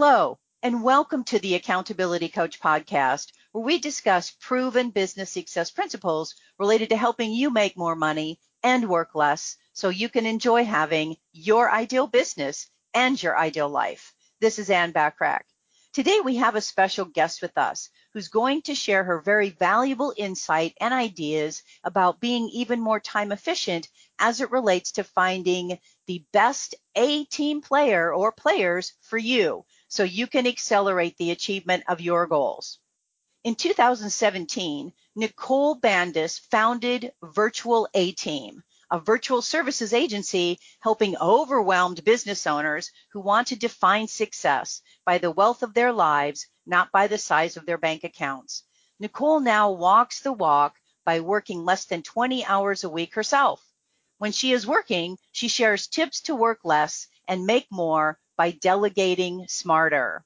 Hello, and welcome to the Accountability Coach Podcast, where we discuss proven business success principles related to helping you make more money and work less so you can enjoy having your ideal business and your ideal life. This is Anne Bachrach. Today, we have a special guest with us who's going to share her very valuable insight and ideas about being even more time efficient as it relates to finding the best A-team player or players for you so you can accelerate the achievement of your goals. In 2017, Nicole Bandes founded Virtual A Team, a virtual services agency helping overwhelmed business owners who want to define success by the wealth of their lives, not by the size of their bank accounts. Nicole now walks the walk by working less than 20 hours a week herself. When she is working, she shares tips to work less and make more by delegating smarter.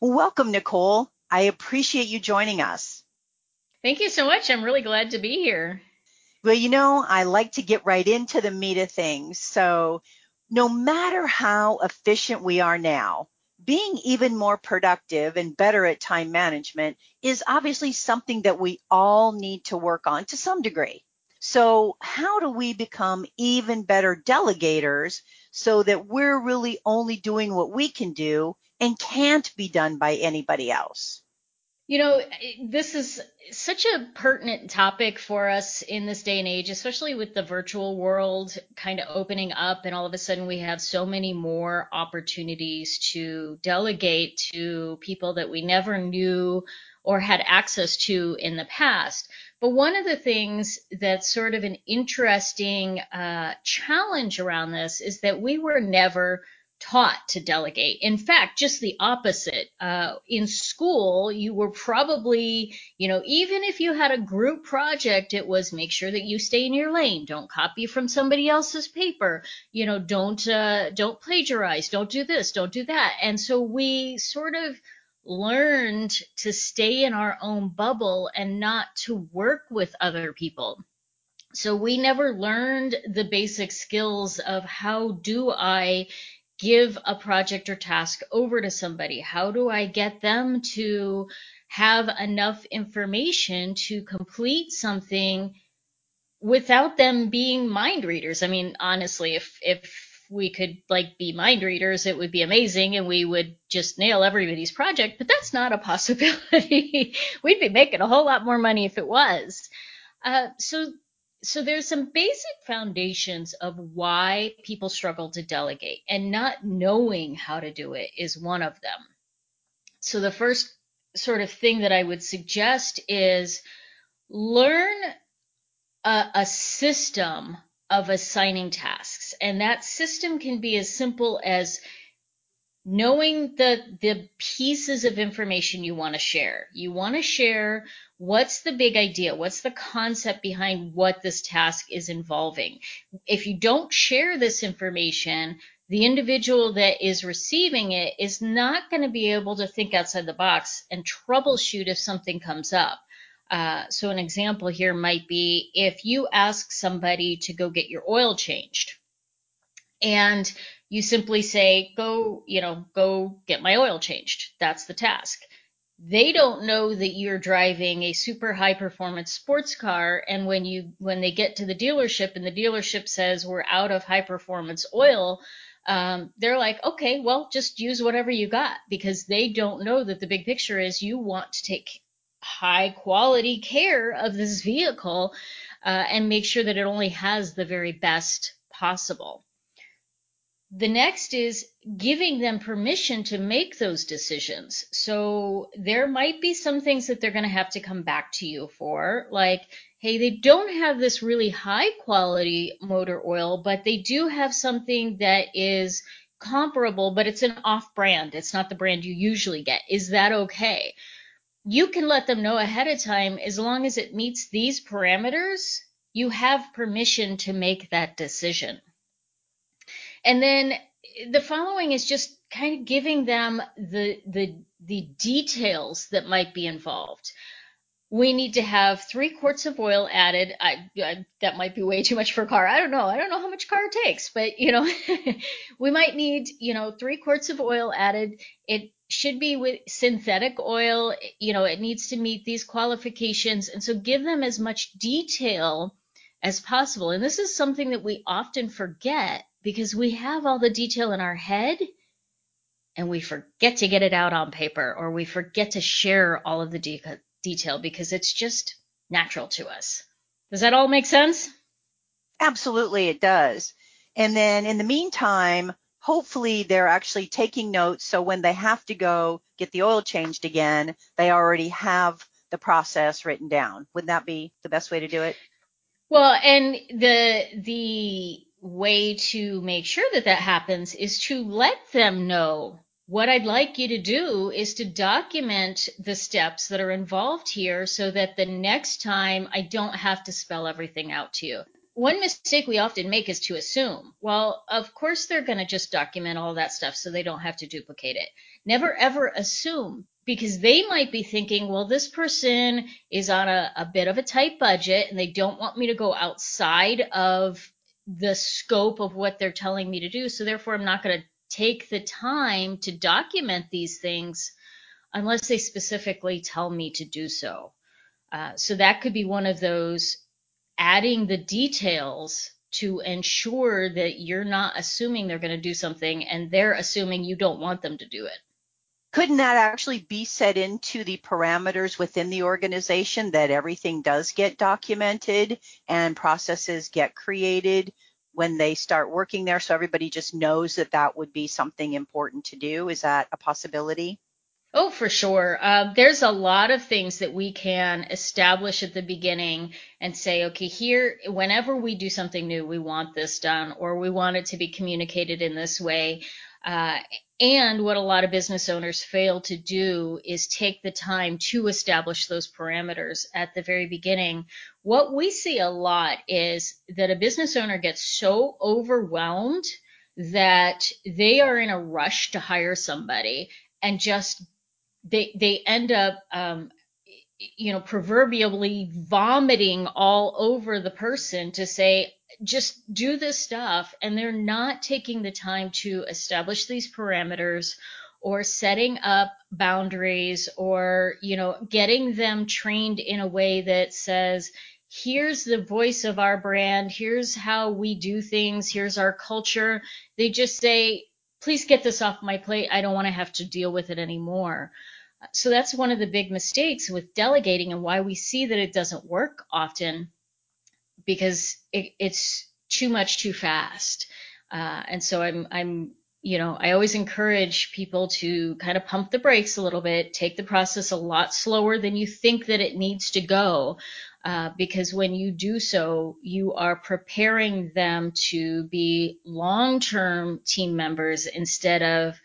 Welcome, Nicole. I appreciate you joining us. Thank you so much. I'm really glad to be here. Well, you know, I like to get right into the meat of things. So no matter how efficient we are now, being even more productive and better at time management is obviously something that we all need to work on to some degree. So how do we become even better delegators so that we're really only doing what we can do and can't be done by anybody else? You know, this is such a pertinent topic for us in this day and age, especially with the virtual world kind of opening up, and all of a sudden we have so many more opportunities to delegate to people that we never knew or had access to in the past. But one of the things that's sort of an interesting challenge around this is that we were never taught to delegate. In fact, just the opposite. In school, you were probably, even if you had a group project, it was make sure that you stay in your lane. Don't copy from somebody else's paper. Don't plagiarize. Don't do this. Don't do that. And so we sort of learned to stay in our own bubble and not to work with other people. So we never learned the basic skills of how do I give a project or task over to somebody? How do I get them to have enough information to complete something without them being mind readers? I mean, honestly, if we could be mind readers, it would be amazing and we would just nail everybody's project, but that's not a possibility. We'd be making a whole lot more money if it was. So there's some basic foundations of why people struggle to delegate, and not knowing how to do it is one of them. So the first sort of thing that I would suggest is learn a system of assigning tasks. And that system can be as simple as knowing the pieces of information you want to share. You want to share what's the big idea, what's the concept behind what this task is involving. If you don't share this information, the individual that is receiving it is not going to be able to think outside the box and troubleshoot if something comes up. So an example here might be if you ask somebody to go get your oil changed, and you simply say, go get my oil changed. That's the task. They don't know that you're driving a super high performance sports car. And when they get to the dealership and the dealership says we're out of high performance oil, they're like, okay, well, just use whatever you got, because they don't know that the big picture is you want to take high quality care of this vehicle and make sure that it only has the very best possible. The next is giving them permission to make those decisions. So there might be some things that they're going to have to come back to you for, like, hey, they don't have this really high quality motor oil, but they do have something that is comparable, but it's an off brand. It's not the brand you usually get. Is that okay? You can let them know ahead of time, as long as it meets these parameters, you have permission to make that decision. And then the following is just kind of giving them the details that might be involved. We need to have 3 quarts of oil added. That might be way too much for a car. I don't know how much car it takes, but we might need, 3 quarts of oil added. It should be with synthetic oil. You know, it needs to meet these qualifications. And so give them as much detail as possible. And this is something that we often forget because we have all the detail in our head and we forget to get it out on paper, or we forget to share all of the detail because it's just natural to us. Does that all make sense? Absolutely, it does. And then in the meantime, hopefully they're actually taking notes, so when they have to go get the oil changed again, they already have the process written down. Wouldn't that be the best way to do it? Well, and the way to make sure that that happens is to let them know, what I'd like you to do is to document the steps that are involved here so that the next time I don't have to spell everything out to you. One mistake we often make is to assume, well, of course they're going to just document all that stuff so they don't have to duplicate it. Never, ever assume, because they might be thinking, well, this person is on a bit of a tight budget and they don't want me to go outside of the scope of what they're telling me to do. So therefore, I'm not going to take the time to document these things unless they specifically tell me to do so. So that could be one of those, adding the details to ensure that you're not assuming they're going to do something and they're assuming you don't want them to do it. Couldn't that actually be set into the parameters within the organization that everything does get documented and processes get created when they start working there, so everybody just knows that that would be something important to do? Is that a possibility? Oh, for sure. There's a lot of things that we can establish at the beginning and say, okay, here, whenever we do something new, we want this done, or we want it to be communicated in this way. And what a lot of business owners fail to do is take the time to establish those parameters at the very beginning. What we see a lot is that a business owner gets so overwhelmed that they are in a rush to hire somebody and just they end up, proverbially vomiting all over the person to say, just do this stuff, and they're not taking the time to establish these parameters or setting up boundaries or, getting them trained in a way that says, here's the voice of our brand, here's how we do things, here's our culture. They just say, please get this off my plate. I don't want to have to deal with it anymore. So that's one of the big mistakes with delegating and why we see that it doesn't work often, because it's too much too fast. And so I always encourage people to kind of pump the brakes a little bit, take the process a lot slower than you think that it needs to go, because when you do so, you are preparing them to be long-term team members instead of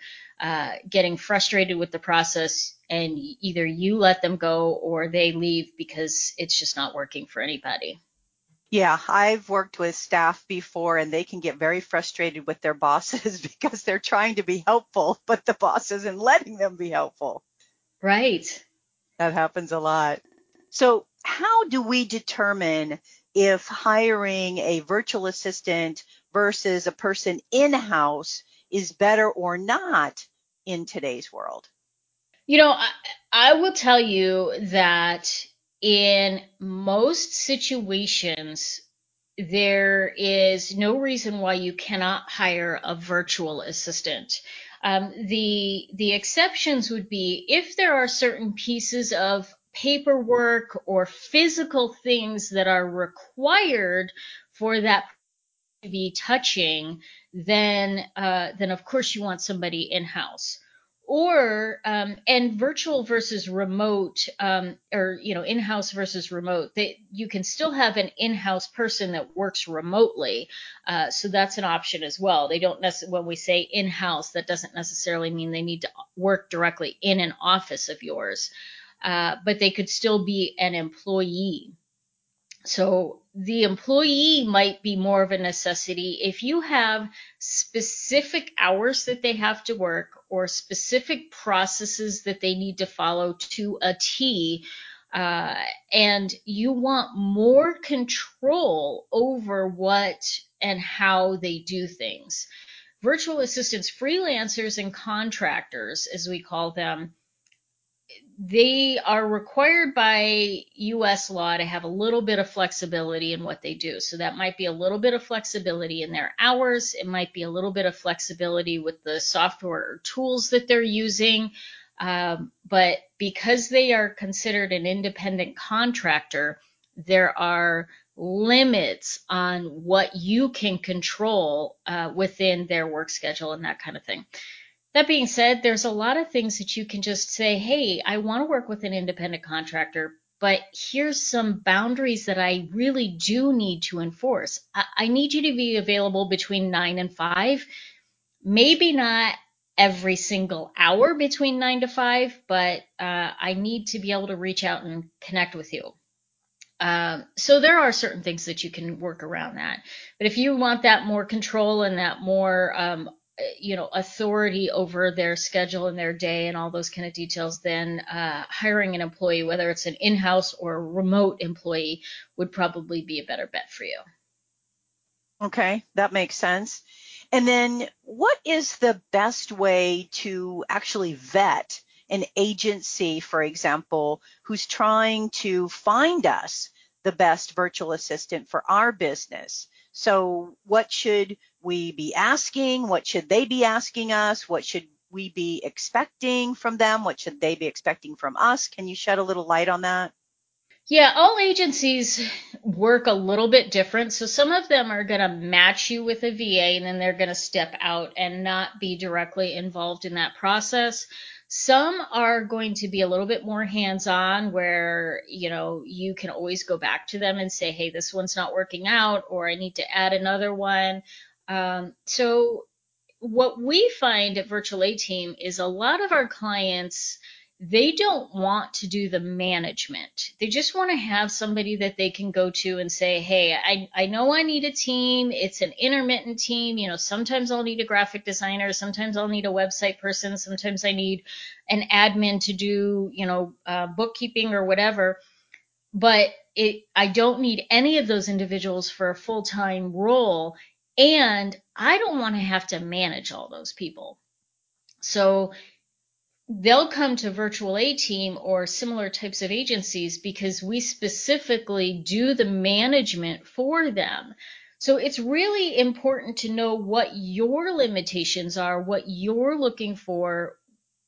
getting frustrated with the process and either you let them go or they leave because it's just not working for anybody. Yeah, I've worked with staff before, and they can get very frustrated with their bosses because they're trying to be helpful, but the boss isn't letting them be helpful. Right. That happens a lot. So how do we determine if hiring a virtual assistant versus a person in-house is better or not in today's world? I will tell you that in most situations, there is no reason why you cannot hire a virtual assistant. The exceptions would be if there are certain pieces of paperwork or physical things that are required for that to be touching, then of course you want somebody in-house. Or, and virtual versus remote, in-house versus remote, you can still have an in-house person that works remotely. So that's an option as well. They don't when we say in-house, that doesn't necessarily mean they need to work directly in an office of yours, but they could still be an employee. So the employee might be more of a necessity if you have specific hours that they have to work or specific processes that they need to follow to a T, and you want more control over what and how they do things. virtual assistants, freelancers, and contractors, as we call them, they are required by U.S. law to have a little bit of flexibility in what they do. So that might be a little bit of flexibility in their hours. It might be a little bit of flexibility with the software or tools that they're using. But because they are considered an independent contractor, there are limits on what you can control within their work schedule and that kind of thing. That being said, there's a lot of things that you can just say, hey, I want to work with an independent contractor, but here's some boundaries that I really do need to enforce. I need you to be available between 9 and 5, maybe not every single hour between 9 to 5, but I need to be able to reach out and connect with you. So there are certain things that you can work around that. But if you want that more control and that more authority over their schedule and their day and all those kind of details, then hiring an employee, whether it's an in-house or a remote employee, would probably be a better bet for you. Okay, that makes sense. And then what is the best way to actually vet an agency, for example, who's trying to find us the best virtual assistant for our business? So what should we be asking? What should they be asking us? What should we be expecting from them? What should they be expecting from us? Can you shed a little light on that? Yeah, all agencies work a little bit different. So some of them are going to match you with a VA, and then they're going to step out and not be directly involved in that process. Some are going to be a little bit more hands-on, where, you know, you can always go back to them and say, hey, this one's not working out, or I need to add another one. So what we find at Virtual A Team is a lot of our clients, they don't want to do the management. They just want to have somebody that they can go to and say, hey, I know I need a team. It's an intermittent team. You know, sometimes I'll need a graphic designer. Sometimes I'll need a website person. Sometimes I need an admin to do, bookkeeping or whatever. But I don't need any of those individuals for a full-time role. And I don't want to have to manage all those people. So they'll come to Virtual A Team or similar types of agencies because we specifically do the management for them. So it's really important to know what your limitations are, what you're looking for,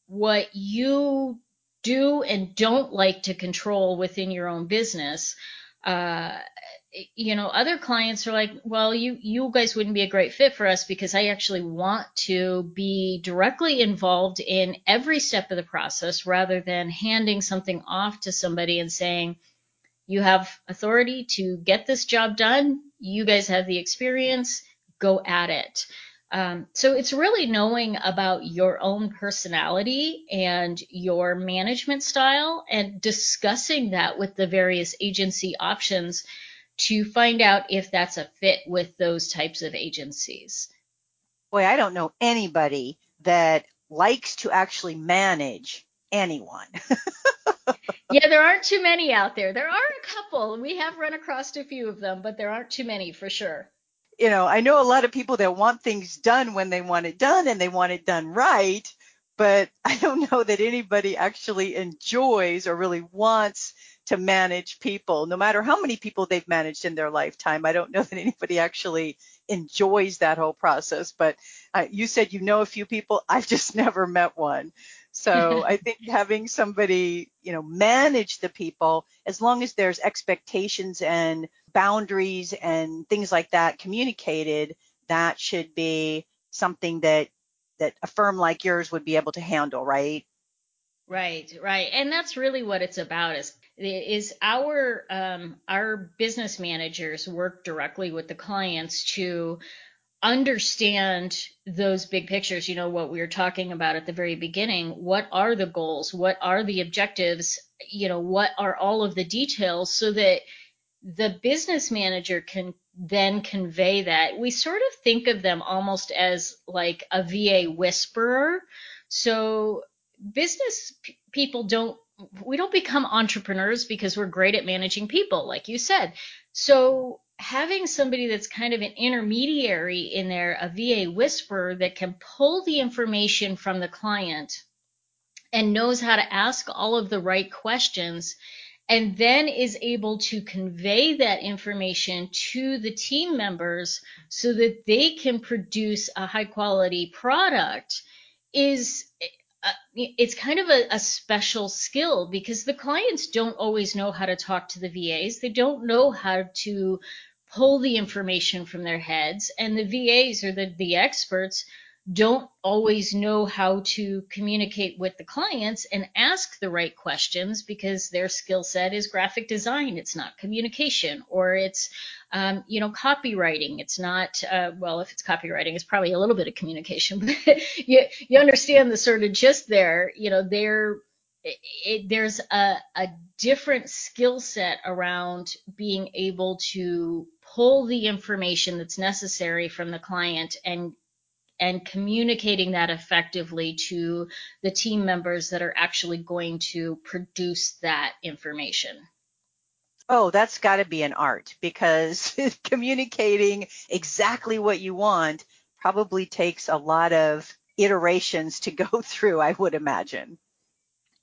what you do and don't like to control within your own business. Other clients are like, well, you guys wouldn't be a great fit for us because I actually want to be directly involved in every step of the process rather than handing something off to somebody and saying, you have authority to get this job done. You guys have the experience. Go at it. So it's really knowing about your own personality and your management style and discussing that with the various agency options to find out if that's a fit with those types of agencies. Boy, I don't know anybody that likes to actually manage anyone. Yeah, there aren't too many out there. There are a couple. We have run across a few of them, but there aren't too many for sure. You know, I know a lot of people that want things done when they want it done and they want it done right, but I don't know that anybody actually enjoys or really wants to manage people, no matter how many people they've managed in their lifetime. I don't know that anybody actually enjoys that whole process, but you said you know a few people. I've just never met one. So I think having somebody, manage the people, as long as there's expectations and boundaries and things like that communicated, that should be something that a firm like yours would be able to handle, right? Right. And that's really what it's about is our business managers work directly with the clients to understand those big pictures. You know, what we were talking about at the very beginning, what are the goals? What are the objectives? What are all of the details so that the business manager can then convey that. We sort of think of them almost as like a VA whisperer. So business people we don't become entrepreneurs because we're great at managing people, like you said. So having somebody that's kind of an intermediary in there, a VA whisperer that can pull the information from the client and knows how to ask all of the right questions, and then is able to convey that information to the team members so that they can produce a high quality product, it's kind of a special skill, because the clients don't always know how to talk to the VAs. They don't know how to pull the information from their heads, and the VAs or the experts don't always know how to communicate with the clients and ask the right questions, because their skill set is graphic design. It's not communication, or it's, copywriting. It's not, if it's copywriting, it's probably a little bit of communication, but you understand the sort of gist there. There's a different skill set around being able to pull the information that's necessary from the client and communicating that effectively to the team members that are actually going to produce that information. Oh, that's got to be an art, because communicating exactly what you want probably takes a lot of iterations to go through, I would imagine.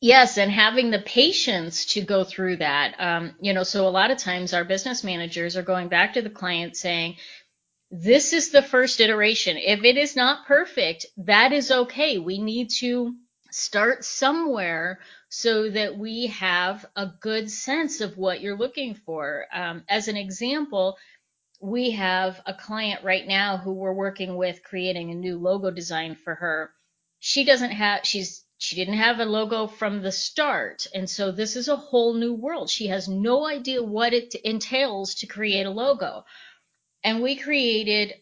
Yes, and having the patience to go through that. So a lot of times our business managers are going back to the client saying, this is the first iteration. If it is not perfect, that is okay. We need to start somewhere so that we have a good sense of what you're looking for. As an example, we have a client right now who we're working with creating a new logo design for her. She didn't have a logo from the start, and so this is a whole new world. She has no idea what it entails to create a logo. And we created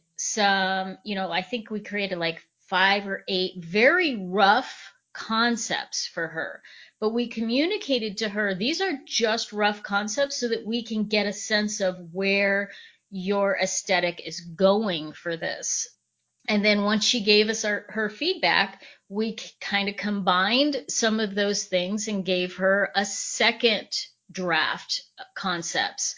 like 5 or 8 very rough concepts for her. But we communicated to her, these are just rough concepts so that we can get a sense of where your aesthetic is going for this. And then once she gave us her feedback, we kind of combined some of those things and gave her a second draft concepts,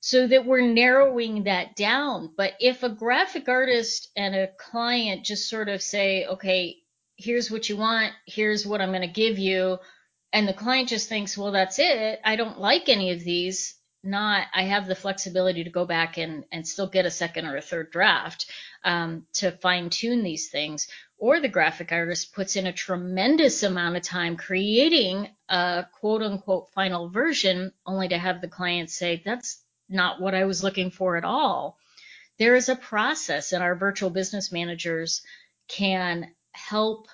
so that we're narrowing that down. But if a graphic artist and a client just sort of say, okay, here's what you want, here's what I'm going to give you, and the client just thinks, well, that's it, I don't like any of these, I have the flexibility to go back and still get a second or a third draft to fine tune these things. Or the graphic artist puts in a tremendous amount of time creating a quote unquote final version, only to have the client say, that's not what I was looking for at all. There is a process, and our virtual business managers can help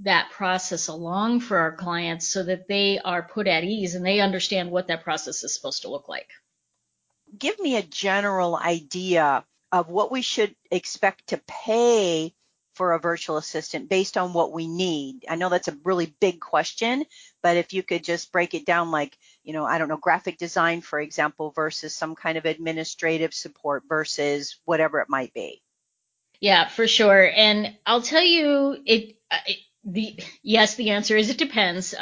that process along for our clients so that they are put at ease and they understand what that process is supposed to look like. Give me a general idea of what we should expect to pay for a virtual assistant based on what we need. I know that's a really big question, but if you could just break it down, like, graphic design, for example, versus some kind of administrative support versus whatever it might be. Yeah, for sure. And I'll tell you, the answer is it depends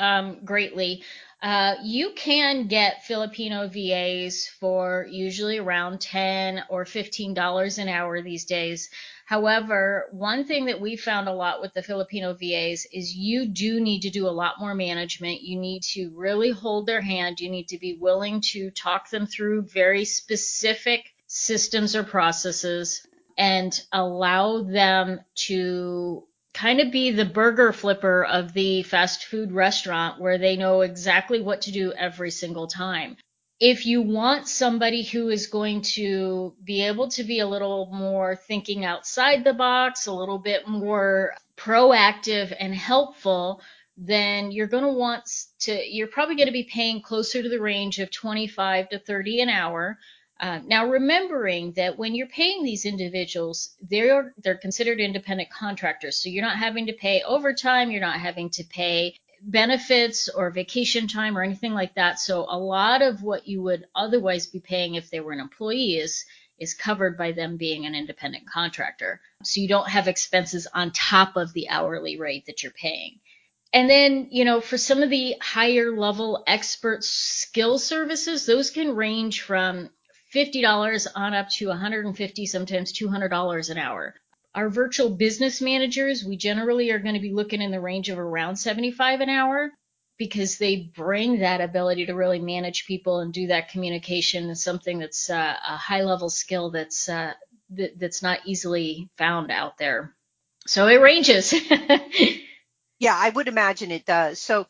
greatly. You can get Filipino VAs for usually around $10 or $15 an hour these days. However, one thing that we found a lot with the Filipino VAs is you do need to do a lot more management. You need to really hold their hand. You need to be willing to talk them through very specific systems or processes and allow them to kind of be the burger flipper of the fast food restaurant, where they know exactly what to do every single time. If you want somebody who is going to be able to be a little more thinking outside the box, a little bit more proactive and helpful, then you're probably going to be paying closer to the range of $25 to $30 an hour. Now, remembering that when you're paying these individuals, they're considered independent contractors, so you're not having to pay overtime, you're not having to pay benefits or vacation time or anything like that. So a lot of what you would otherwise be paying if they were an employee is covered by them being an independent contractor. So you don't have expenses on top of the hourly rate that you're paying. And then, for some of the higher level expert skill services, those can range from $50 on up to $150, sometimes $200 an hour. Our virtual business managers, we generally are going to be looking in the range of around $75 an hour, because they bring that ability to really manage people and do that communication. Is something that's a high-level skill that's not easily found out there. So it ranges. Yeah, I would imagine it does. So,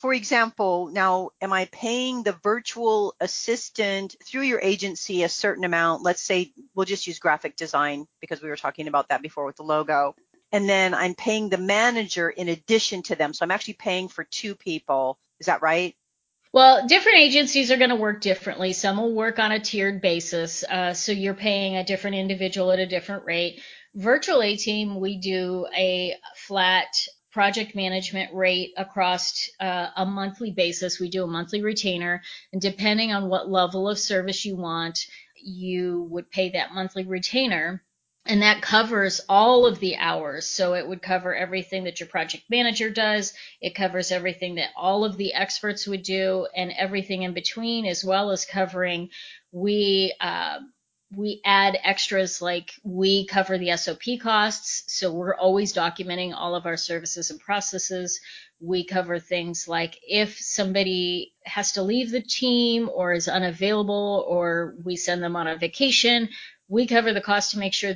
for example, now, am I paying the virtual assistant through your agency a certain amount? Let's say we'll just use graphic design because we were talking about that before with the logo. And then I'm paying the manager in addition to them. So I'm actually paying for two people. Is that right? Well, different agencies are going to work differently. Some will work on a tiered basis. So you're paying a different individual at a different rate. Virtual A Team, we do a flat project management rate across a monthly basis. We do a monthly retainer, and depending on what level of service you want, you would pay that monthly retainer. And that covers all of the hours. So it would cover everything that your project manager does. It covers everything that all of the experts would do and everything in between, as well as covering, we add extras, like we cover the SOP costs. So we're always documenting all of our services and processes. We cover things like if somebody has to leave the team or is unavailable, or we send them on a vacation, we cover the cost to make sure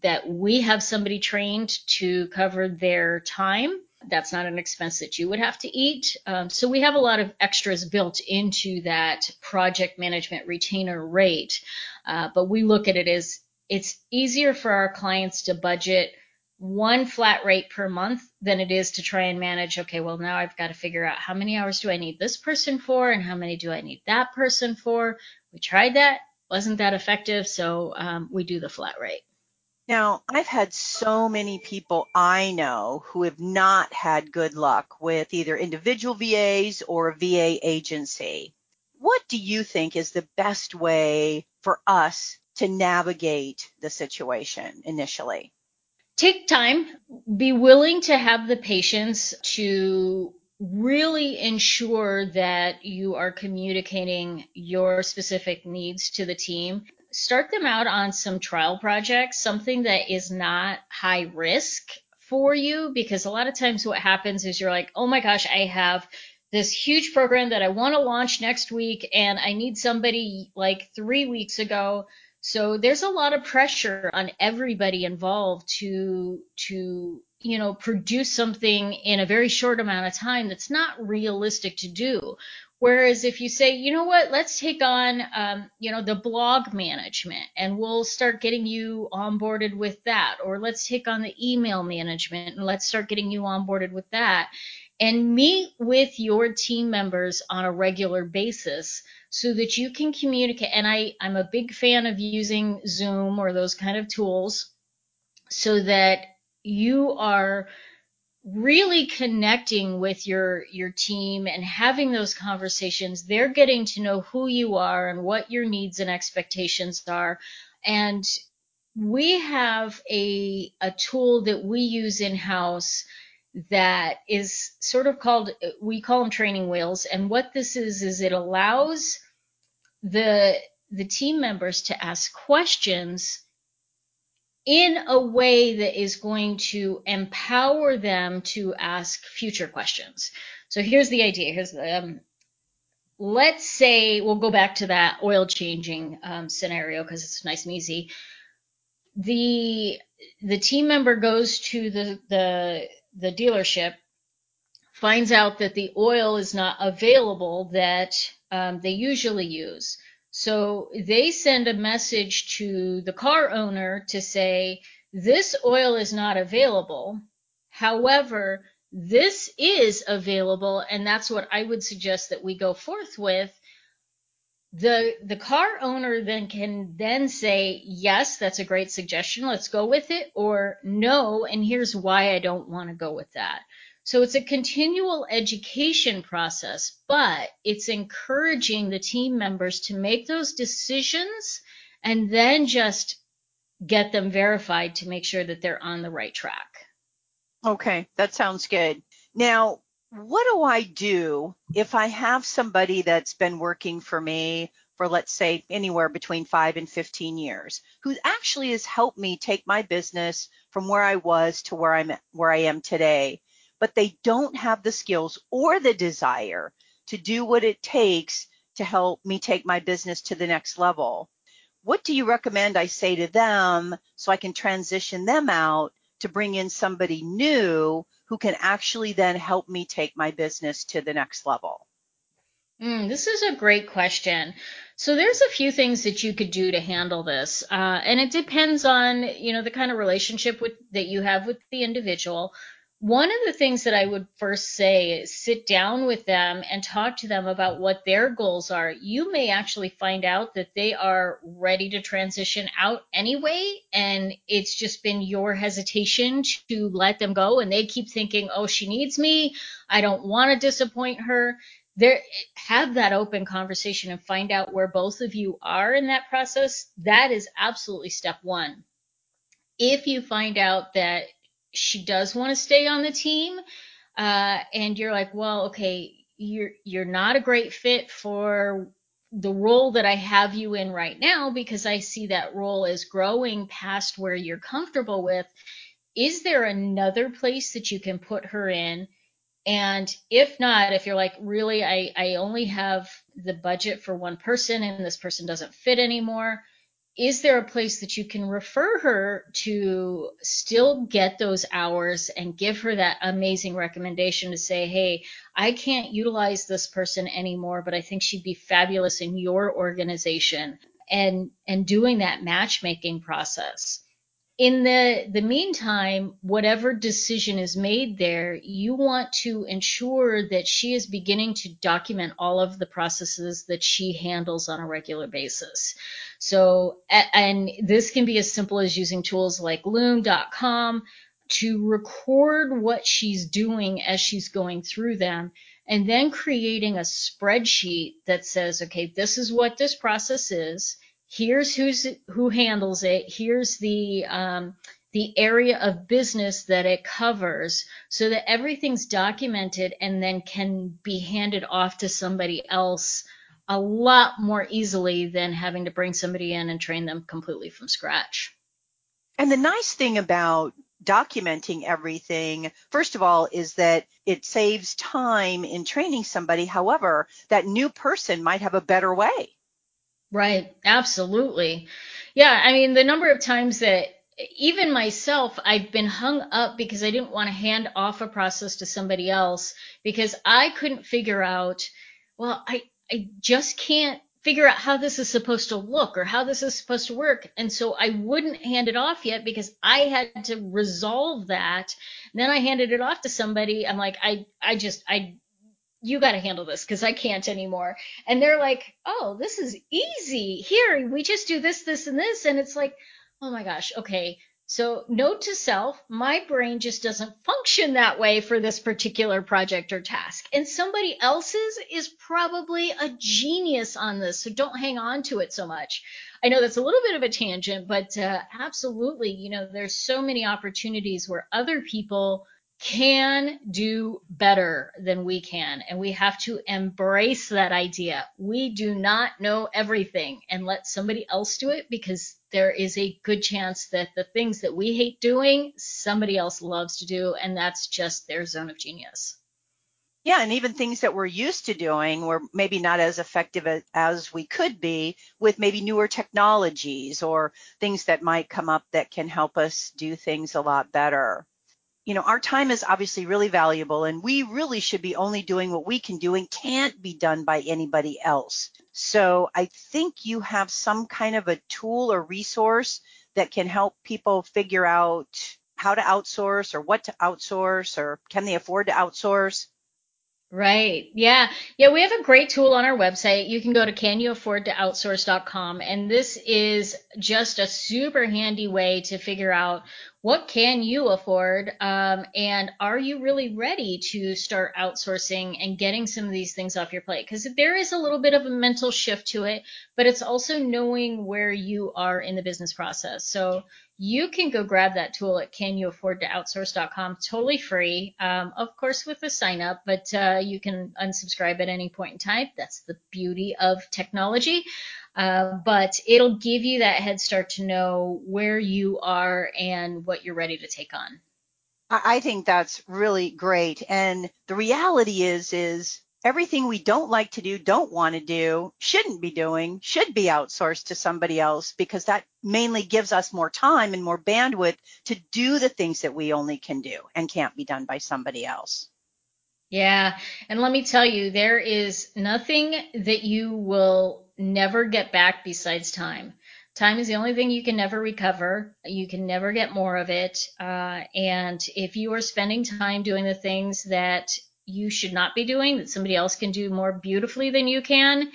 that we have somebody trained to cover their time. That's not an expense that you would have to eat. So we have a lot of extras built into that project management retainer rate. But we look at it as it's easier for our clients to budget one flat rate per month than it is to try and manage, okay, well, now I've got to figure out how many hours do I need this person for and how many do I need that person for. We tried that. Wasn't that effective? So we do the flat rate. Now, I've had so many people I know who have not had good luck with either individual VAs or a VA agency. What do you think is the best way for us to navigate the situation initially? Take time. Be willing to have the patience to really ensure that you are communicating your specific needs to the team. Start them out on some trial projects, something that is not high risk for you, because a lot of times what happens is you're like, oh my gosh, I have this huge program that I want to launch next week and I need somebody like 3 weeks ago. So there's a lot of pressure on everybody involved to produce something in a very short amount of time that's not realistic to do. Whereas if you say, you know what, let's take on, the blog management and we'll start getting you onboarded with that, or let's take on the email management and let's start getting you onboarded with that, and meet with your team members on a regular basis so that you can communicate. And I'm a big fan of using Zoom or those kind of tools so that you are really connecting with your team and having those conversations. They're getting to know who you are and what your needs and expectations are. And we have a tool that we use in-house that is sort of called, we call them training wheels. And what this is it allows the team members to ask questions in a way that is going to empower them to ask future questions. So here's the idea. Let's say we'll go back to that oil changing scenario because it's nice and easy. The team member goes to the dealership, finds out that the oil is not available that they usually use. So they send a message to the car owner to say, this oil is not available. However, this is available, and that's what I would suggest that we go forth with. The car owner then can say, yes, that's a great suggestion. Let's go with it. Or no, and here's why I don't want to go with that. So it's a continual education process, but it's encouraging the team members to make those decisions and then just get them verified to make sure that they're on the right track. Okay, that sounds good. Now, what do I do if I have somebody that's been working for me for, let's say, anywhere between 5 and 15 years, who actually has helped me take my business from where I was to where I am today. But they don't have the skills or the desire to do what it takes to help me take my business to the next level. What do you recommend I say to them so I can transition them out to bring in somebody new who can actually then help me take my business to the next level? This is a great question. So there's a few things that you could do to handle this. And it depends on, the kind of relationship that you have with the individual. One of the things that I would first say is sit down with them and talk to them about what their goals are. You may actually find out that they are ready to transition out anyway, and it's just been your hesitation to let them go, and they keep thinking, oh, she needs me. I don't want to disappoint her. Have that open conversation and find out where both of you are in that process. That is absolutely step one. If you find out that she does want to stay on the team, and you're like, well, okay, you're not a great fit for the role that I have you in right now, because I see that role as growing past where you're comfortable with. Is there another place that you can put her in? And if not, if you're like, really, I only have the budget for one person and this person doesn't fit anymore, is there a place that you can refer her to still get those hours and give her that amazing recommendation to say, hey, I can't utilize this person anymore, but I think she'd be fabulous in your organization, and doing that matchmaking process. In the meantime, whatever decision is made there, you want to ensure that she is beginning to document all of the processes that she handles on a regular basis. So, and this can be as simple as using tools like loom.com to record what she's doing as she's going through them, and then creating a spreadsheet that says, okay, this is what this process is. Here's who handles it. Here's the area of business that it covers, so that everything's documented and then can be handed off to somebody else a lot more easily than having to bring somebody in and train them completely from scratch. And the nice thing about documenting everything, first of all, is that it saves time in training somebody. However, that new person might have a better way. Right. Absolutely. Yeah. I mean, the number of times that even myself, I've been hung up because I didn't want to hand off a process to somebody else because I couldn't figure out, well, I just can't figure out how this is supposed to look or how this is supposed to work. And so I wouldn't hand it off yet because I had to resolve that. And then I handed it off to somebody. I'm like, you got to handle this because I can't anymore. And they're like, oh, this is easy. Here, we just do this, this, and this. And it's like, oh my gosh, okay. So note to self, my brain just doesn't function that way for this particular project or task. And somebody else's is probably a genius on this. So don't hang on to it so much. I know that's a little bit of a tangent, but absolutely, there's so many opportunities where other people can do better than we can, and we have to embrace that idea. We do not know everything, and let somebody else do it, because there is a good chance that the things that we hate doing, somebody else loves to do, and that's just their zone of genius. Yeah, and even things that we're used to doing, we're maybe not as effective as we could be with maybe newer technologies or things that might come up that can help us do things a lot better. Our time is obviously really valuable, and we really should be only doing what we can do and can't be done by anybody else. So I think you have some kind of a tool or resource that can help people figure out how to outsource or what to outsource, or can they afford to outsource? Right. Yeah. Yeah. We have a great tool on our website. You can go to CanYouAffordToOutsource.com. And this is just a super handy way to figure out what can you afford, and are you really ready to start outsourcing and getting some of these things off your plate? Because there is a little bit of a mental shift to it, but it's also knowing where you are in the business process. So you can go grab that tool at CanYouAffordToOutsource.com, totally free, of course with a sign up, but you can unsubscribe at any point in time. That's the beauty of technology. But it'll give you that head start to know where you are and what you're ready to take on. I think that's really great. And the reality is everything we don't like to do, don't want to do, shouldn't be doing, should be outsourced to somebody else, because that mainly gives us more time and more bandwidth to do the things that we only can do and can't be done by somebody else. Yeah. And let me tell you, there is nothing that you will never get back besides time. Time is the only thing you can never recover. You can never get more of it. And if you are spending time doing the things that you should not be doing, that somebody else can do more beautifully than you can,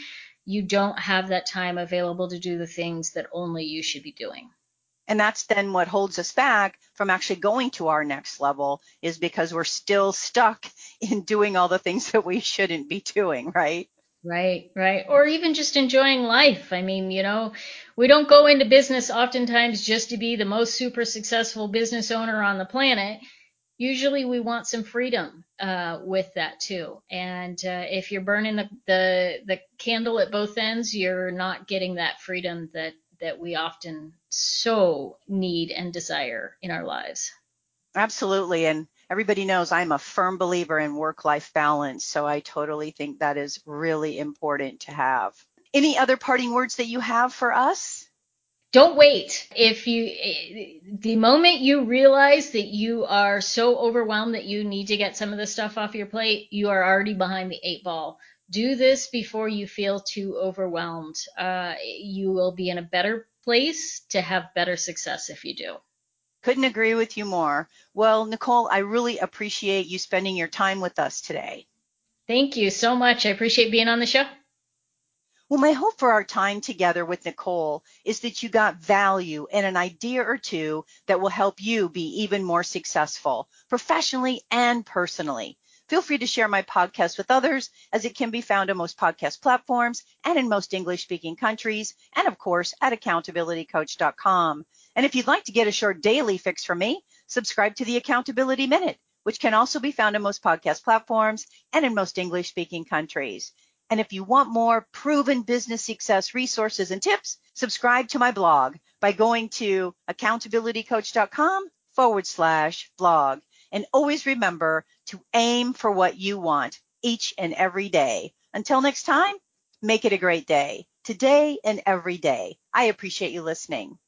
you don't have that time available to do the things that only you should be doing. And that's then what holds us back from actually going to our next level, is because we're still stuck in doing all the things that we shouldn't be doing, right? Right. Or even just enjoying life. I mean, you know, we don't go into business oftentimes just to be the most super successful business owner on the planet. Usually we want some freedom with that too. And if you're burning the candle at both ends, you're not getting that freedom that we often so need and desire in our lives. Absolutely. And everybody knows I'm a firm believer in work-life balance, so I totally think that is really important to have. Any other parting words that you have for us? Don't wait. The moment you realize that you are so overwhelmed that you need to get some of the stuff off your plate, you are already behind the 8 ball. Do this before you feel too overwhelmed. You will be in a better place to have better success if you do. Couldn't agree with you more. Well, Nicole, I really appreciate you spending your time with us today. Thank you so much. I appreciate being on the show. Well, my hope for our time together with Nicole is that you got value and an idea or two that will help you be even more successful professionally and personally. Feel free to share my podcast with others, as it can be found on most podcast platforms and in most English-speaking countries, and of course at accountabilitycoach.com. And if you'd like to get a short daily fix from me, subscribe to the Accountability Minute, which can also be found on most podcast platforms and in most English-speaking countries. And if you want more proven business success resources and tips, subscribe to my blog by going to accountabilitycoach.com/blog. And always remember to aim for what you want each and every day. Until next time, make it a great day, today and every day. I appreciate you listening.